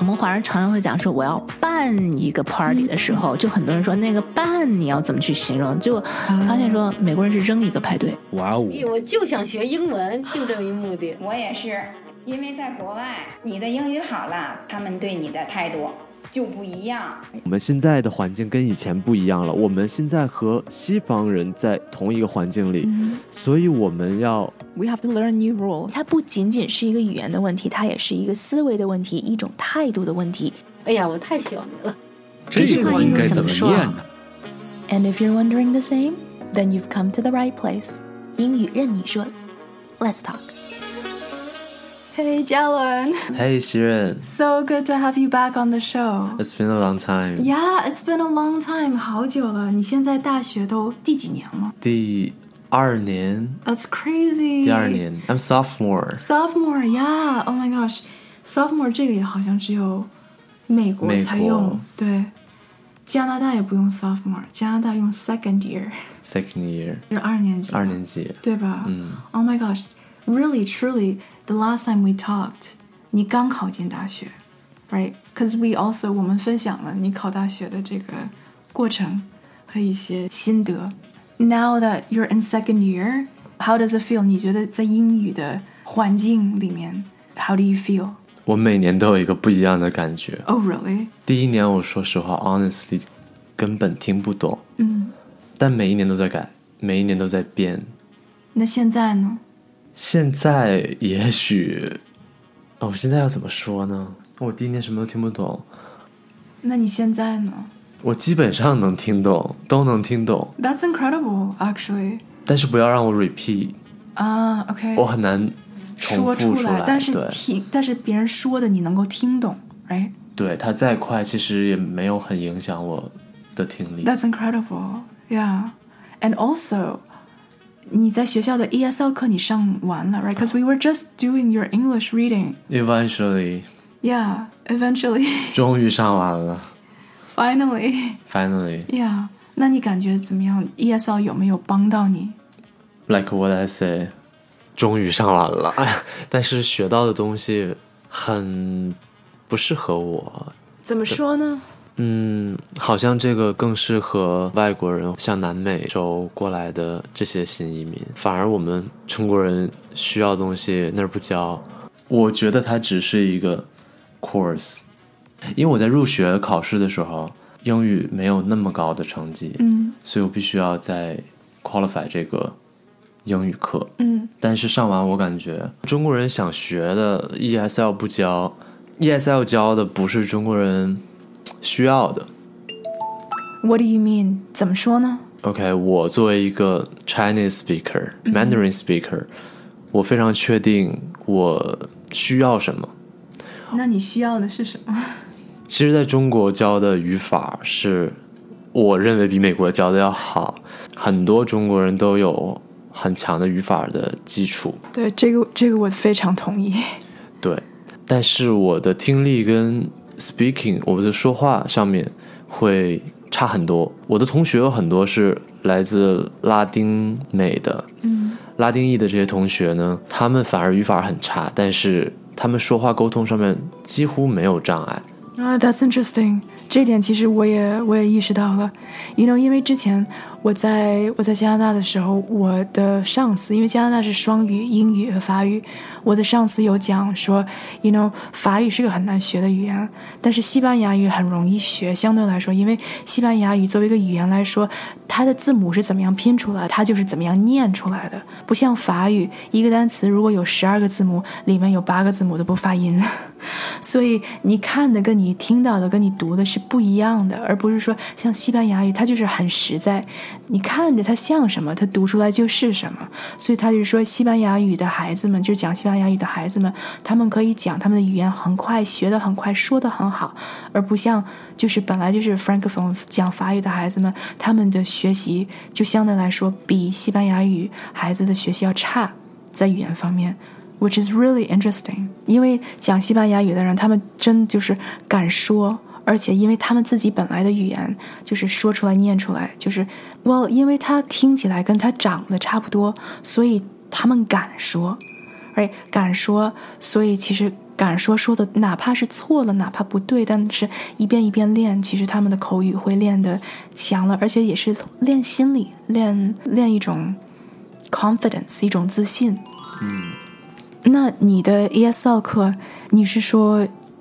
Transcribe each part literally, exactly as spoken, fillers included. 我们华人常常会讲说我要办一个 party 的时候，就很多人说那个办你要怎么去形容，结果发现说美国人是扔一个派对。哇哦！我就想学英文，就这一目的。我也是，因为在国外，你的英语好了，他们对你的态度就不一样。我们现在的环境跟以前不一样了，我们现在和西方人在同一个环境里，嗯、所以我们要。We have to learn new rules. 它不仅仅是一个语言的问题，它也是一个思维的问题，一种态度的问题。哎呀，我太小了。这句话应该怎么念呢？ And if you're wondering the same, then you've come to the right place. 英语任你说 ，Let's talk. Hey, Jialun. Hey, XiRen. So good to have you back on the show. It's been a long time. Yeah, it's been a long time. 好久了，你现在大学都第几年了？第。二年 That's crazy 第二年 I'm sophomore Sophomore, yeah Oh my gosh Sophomore 这个也好像只有美国才用对加拿大也不用 sophomore 加拿大用 second year Second year 是二年级二年级对吧、嗯、Oh my gosh Really, truly The last time we talked 你刚考进大学 Right? Because we also 我们分享了你考大学的这个过程和一些心得Now that you're in second year, how does it feel? 你觉得在英语的环境里面 how do you feel? 我每年都有一个不一样的感觉。Oh, really? 第一年我说实话 honestly 根本听不懂。嗯。但每一年都在改，每一年都在变。那现在呢？现在也许，哦，我现在要怎么说呢？我第一年什么都听不懂。那你现在呢？我基本上能听懂，都能听懂。That's incredible, actually. 但是不要让我 repeat. 啊、uh, ，OK. 我很难重复出来，说出来但是听，但是别人说的你能够听懂 ，right? 对，它再快其实也没有很影响我的听力。That's incredible, yeah. And also, 你在学校的 E S L 课你上完了 ，right? Because we were just doing your English reading. Eventually. Yeah, eventually. 终于上完了。Finally. Finally. Yeah. 那你感觉怎么样 ？E S L 有没有帮到你 ？Like what I say， 终于上完了，但是学到的东西很不适合我。怎么说呢？嗯，好像这个更适合外国人，像南美洲过来的这些新移民。反而我们中国人需要东西那儿不教。我觉得它只是一个 course。因为我在入学考试的时候英语没有那么高的成绩、嗯、所以我必须要再 qualify 这个英语课、嗯、但是上完我感觉中国人想学的 E S L 不教 E S L 教的不是中国人需要的 What do you mean? 怎么说呢 OK 我作为一个 Chinese speaker、嗯、Mandarin speaker 我非常确定我需要什么那你需要的是什么其实在中国教的语法是我认为比美国教的要好很多中国人都有很强的语法的基础对这个这个我非常同意对但是我的听力跟 speaking 我的说话上面会差很多我的同学有很多是来自拉丁美的、嗯、拉丁裔的这些同学呢他们反而语法很差但是他们说话沟通上面几乎没有障碍。啊、uh, ，That's interesting。这点其实我也我也意识到了。You know， 因为之前我在我在加拿大的时候，我的上司因为加拿大是双语，英语和法语，我的上司有讲说 ，You know， 法语是个很难学的语言，但是西班牙语很容易学，相对来说，因为西班牙语作为一个语言来说，它的字母是怎么样拼出来，它就是怎么样念出来的，不像法语，一个单词如果有十二个字母，里面有八个字母都不发音，所以你看的跟你听到的跟你读的是不一样的，而不是说像西班牙语，它就是很实在，你看着它像什么，它读出来就是什么，所以他就说西班牙语的孩子们，就是讲西班牙语的孩子们，他们可以讲他们的语言很快，学得很快，说得很好，而不像就是本来就是 francophone 讲法语的孩子们，他们的学学习就相对来说比西班牙语孩子的学习要差在语言方面 which is really interesting 因为讲西班牙语的人他们真就是敢说而且因为他们自己本来的语言就是说出来念出来就是 well 因为他听起来跟他长得差不多所以他们敢说 right? 敢说所以其实敢说说的，哪怕是错了，哪怕不对，但是一遍一遍练，其实他们的口语会练得强了，而且也是练心理，练练一种 confidence， 一种自信。嗯，那你的 E S L 课，你是说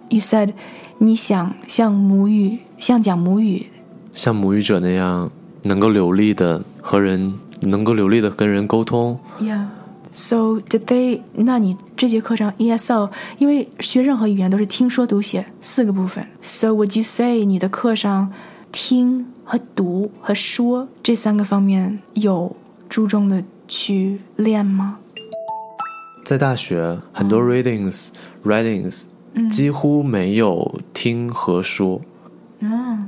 you said 你想像母语，像讲母语，像母语者那样能够流利的和人，能够流利的跟人沟通。Yeah.So did they, 那你这节课上 E S L 因为学任何语言都是听说读写四个部分 So would you say 你的课上听和读和说这三个方面有注重的去练吗？在大学很多 readings、oh. readings 几乎没有听和说、oh.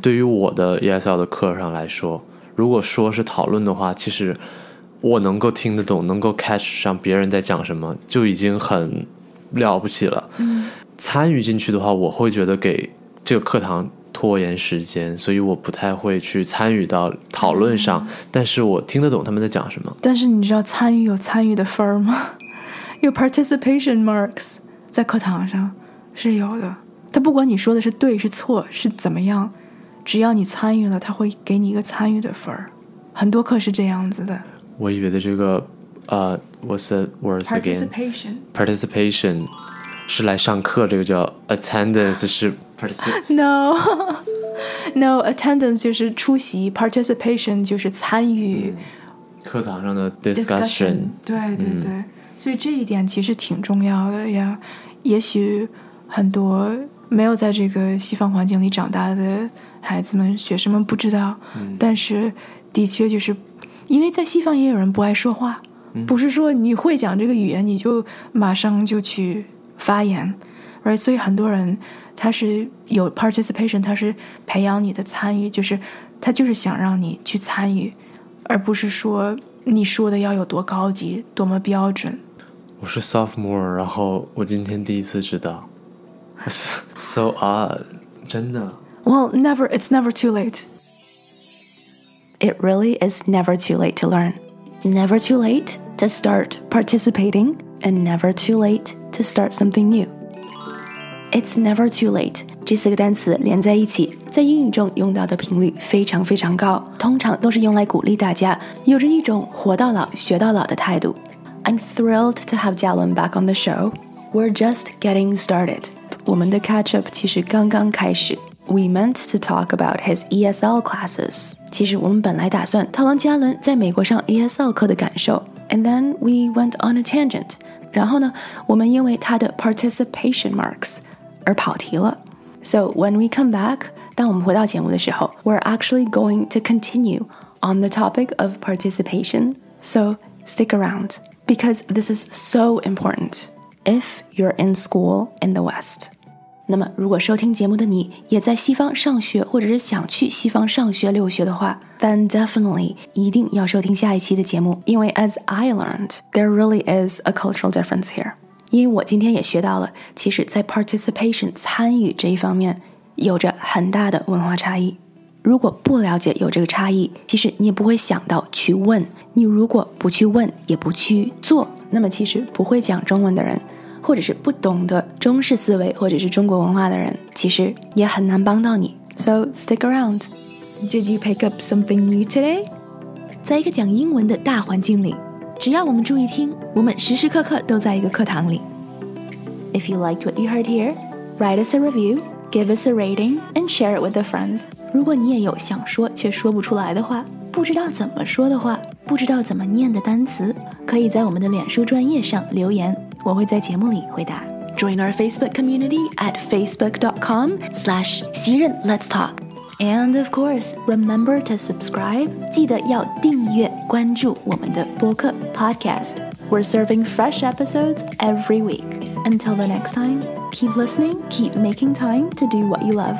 对于我的 E S L 的课上来说，如果说是讨论的话，其实我能够听得懂，能够 catch 上别人在讲什么，就已经很了不起了、嗯、参与进去的话，我会觉得给这个课堂拖延时间，所以我不太会去参与到讨论上、嗯、但是我听得懂他们在讲什么。但是你知道参与有参与的分儿吗？有 participation marks 在课堂上是有的，他不管你说的是对是错是怎么样，只要你参与了，他会给你一个参与的分儿。很多课是这样子的。我以为的这个呃、uh, what's the word again? Participation. Participation 是来上课，这个叫 attendance 是 participation No No attendance 就是出席， participation 就是参与、嗯、课堂上的 discussion, discussion 对对对、嗯、所以这一点其实挺重要的呀。也许很多没有在这个西方环境里长大的孩子们学生们不知道、嗯、但是的确就是因为在西方也有人不爱说话，不是说你会讲这个语言你就马上就去发言， right? 所以很多人他是有 participation， 他是培养你的参与，就是他就是想让你去参与，而不是说你说的要有多高级多么标准。我是 sophomore， 然后我今天第一次知道 so odd 真的。 Well never, it's never too late.It really is never too late to learn, never too late to start participating, and never too late to start something new. It's never too late. 这四个单词连在一起，在英语中用到的频率非常非常高，通常都是用来鼓励大家有着一种活到老学到老的态度。I'm thrilled to have Jialun back on the show. We're just getting started. 我们的 catch up 其实刚刚开始。We meant to talk about his E S L classes. 其实我们本来打算讨论嘉伦在美国上 E S L 课的感受。 And then we went on a tangent. 然后呢，我们因为他的 participation marks 而跑题了。 So when we come back, 当我们回到节目的时候， we're actually going to continue on the topic of participation. So stick around, because this is so important if you're in school in the West.那么如果收听节目的你也在西方上学，或者是想去西方上学留学的话， then definitely 一定要收听下一期的节目，因为 as I learned, there really is a cultural difference here. 因为我今天也学到了，其实在 participation 参与这一方面有着很大的文化差异。如果不了解有这个差异，其实你也不会想到去问，你如果不去问也不去做，那么其实不会讲中文的人，或者是不懂得中式思维或者是中国文化的人，其实也很难帮到你。 So stick around. Did you pick up something new today? 在一个讲英文的大环境里，只要我们注意听，我们时时刻刻都在一个课堂里。 If you liked what you heard here, write us a review, give us a rating, and share it with a friend. 如果你也有想说却说不出来的话，不知道怎么说的话，不知道怎么念的单词，可以在我们的脸书专页上留言，我会在节目里回答。 Join our Facebook community at facebook dot com slash xi ren let's talk. And of course, remember to subscribe. 记得要订阅关注我们的播客 podcast. We're serving fresh episodes every week. Until the next time, keep listening, keep making time to do what you love.